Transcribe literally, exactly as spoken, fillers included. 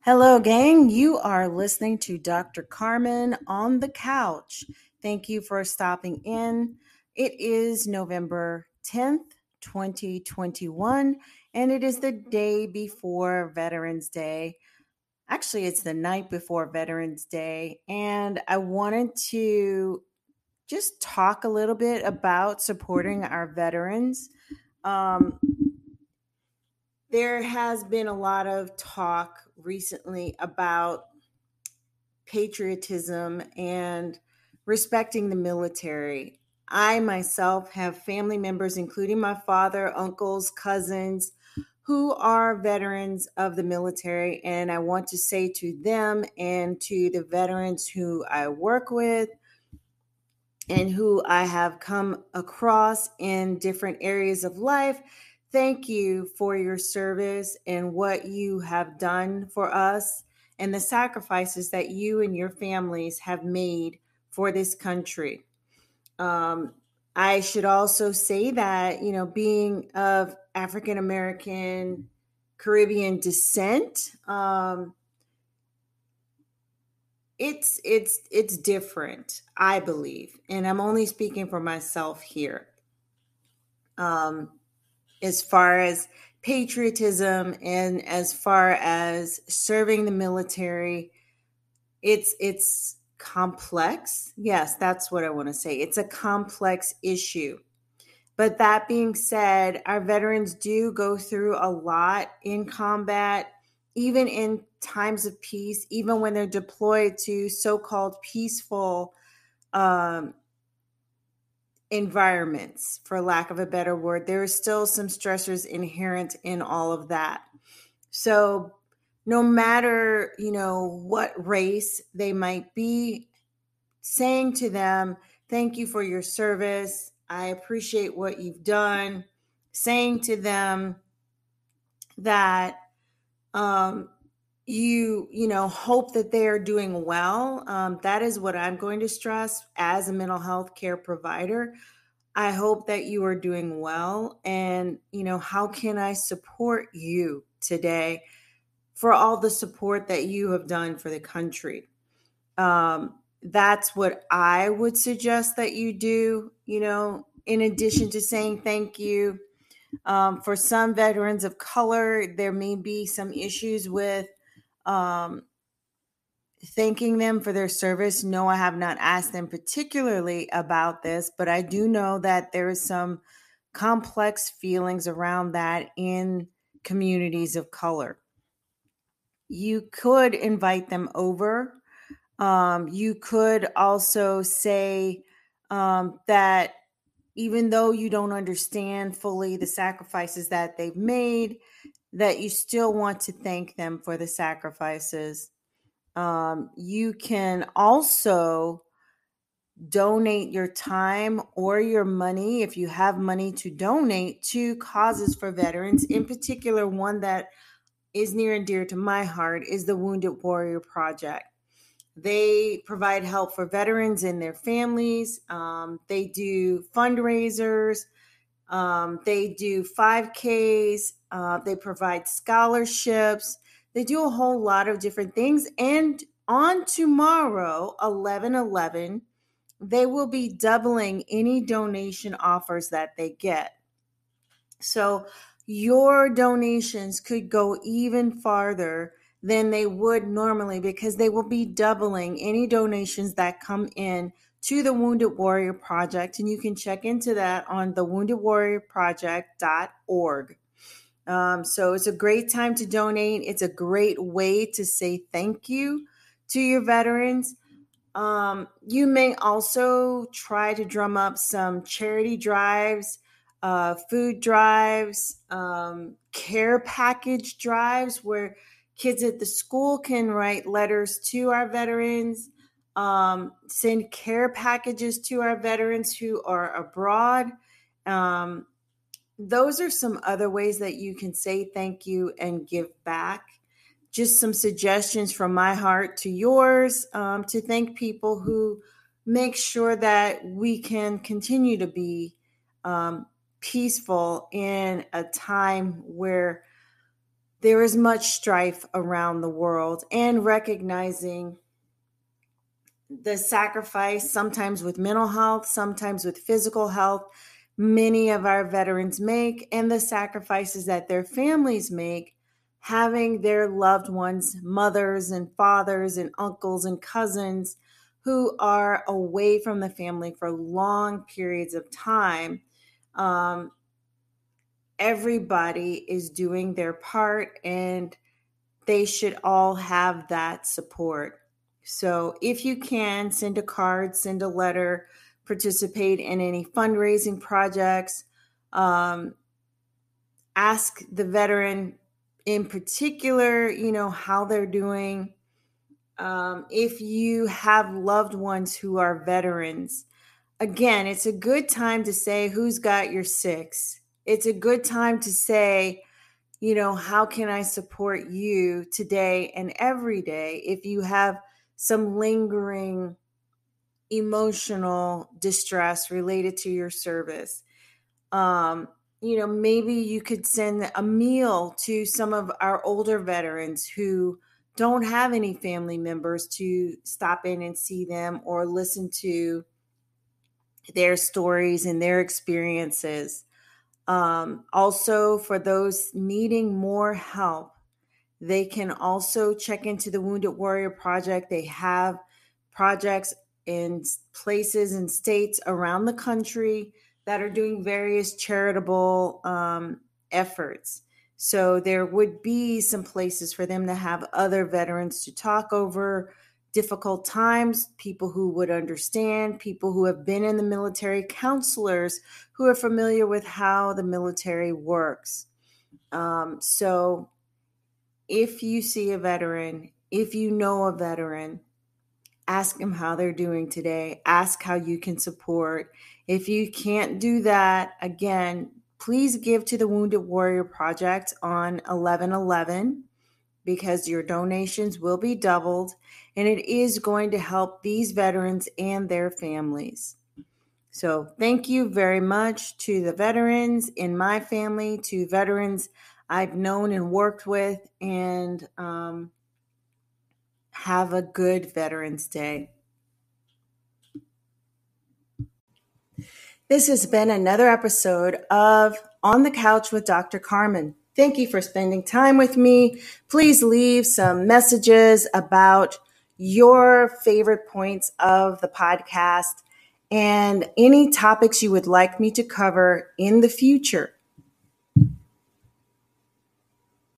Hello, gang. You are listening to Doctor Carmen on the couch. Thank you for stopping in. It is November tenth, twenty twenty-one, and it is the day before Veterans Day. Actually, it's the night before Veterans Day, and I wanted to just talk a little bit about supporting our veterans. Um, there has been a lot of talk recently about patriotism and respecting the military. I myself have family members, including my father, uncles, cousins, who are veterans of the military. And I want to say to them and to the veterans who I work with and who I have come across in different areas of life, thank you for your service and what you have done for us and the sacrifices that you and your families have made for this country. Um, I should also say that, you know, being of African American, Caribbean descent, um, It's it's it's different, I believe, and I'm only speaking for myself here. Um, as far as patriotism and as far as serving the military, it's it's complex. Yes, that's what I want to say. It's a complex issue. But that being said, our veterans do go through a lot in combat, even in times of peace, even when they're deployed to so-called peaceful um, environments, for lack of a better word. There are still some stressors inherent in all of that. So no matter, you know, what race they might be, saying to them, thank you for your service. I appreciate what you've done. Saying to them that, um, You, you know, hope that they're doing well. Um, that is what I'm going to stress as a mental health care provider. I hope that you are doing well. And, you know, how can I support you today for all the support that you have done for the country? Um, that's what I would suggest that you do, you know, in addition to saying thank you. Um, for some veterans of color, there may be some issues with Um, thanking them for their service. No, I have not asked them particularly about this, but I do know that there is some complex feelings around that in communities of color. You could invite them over. Um, you could also say um, that even though you don't understand fully the sacrifices that they've made, that you still want to thank them for the sacrifices. Um, you can also donate your time or your money, if you have money to donate, to causes for veterans. In particular, one that is near and dear to my heart is the Wounded Warrior Project. They provide help for veterans and their families. Um, they do fundraisers. Um, they do five Ks. Uh, they provide scholarships. They do a whole lot of different things. And on tomorrow, eleven eleven, they will be doubling any donation offers that they get. So your donations could go even farther than they would normally because they will be doubling any donations that come in to the Wounded Warrior Project. And you can check into that on the wounded warrior project dot org. Um, so it's a great time to donate. It's a great way to say thank you to your veterans. Um, you may also try to drum up some charity drives, uh, food drives, um, care package drives where kids at the school can write letters to our veterans, um, send care packages to our veterans who are abroad. Um, Those are some other ways that you can say thank you and give back. Just some suggestions from my heart to yours, um, to thank people who make sure that we can continue to be um, peaceful in a time where There is much strife around the world, and recognizing the sacrifice, sometimes with mental health, sometimes with physical health, many of our veterans make, and the sacrifices that their families make, having their loved ones, mothers and fathers and uncles and cousins who are away from the family for long periods of time. Um, Everybody is doing their part, and they should all have that support. So if you can, send a card, send a letter, participate in any fundraising projects. Um, ask the veteran in particular, you know, how they're doing. Um, if you have loved ones who are veterans, again, it's a good time to say, who's got your six? It's a good time to say, you know, how can I support you today and every day if you have some lingering emotional distress related to your service? Um, you know, maybe you could send a meal to some of our older veterans who don't have any family members to stop in and see them or listen to their stories and their experiences. Um, also, for those needing more help, they can also check into the Wounded Warrior Project. They have projects in places and states around the country that are doing various charitable um, efforts. So there would be some places for them to have other veterans to talk over difficult times, people who would understand, people who have been in the military, counselors who are familiar with how the military works. Um, so if you see a veteran, if you know a veteran, ask them how they're doing today. Ask how you can support. If you can't do that, again, please give to the Wounded Warrior Project on eleven eleven. Because your donations will be doubled, and it is going to help these veterans and their families. So thank you very much to the veterans in my family, to veterans I've known and worked with, and um, have a good Veterans Day. This has been another episode of On the Couch with Doctor Carmen. Thank you for spending time with me. Please leave some messages about your favorite points of the podcast and any topics you would like me to cover in the future.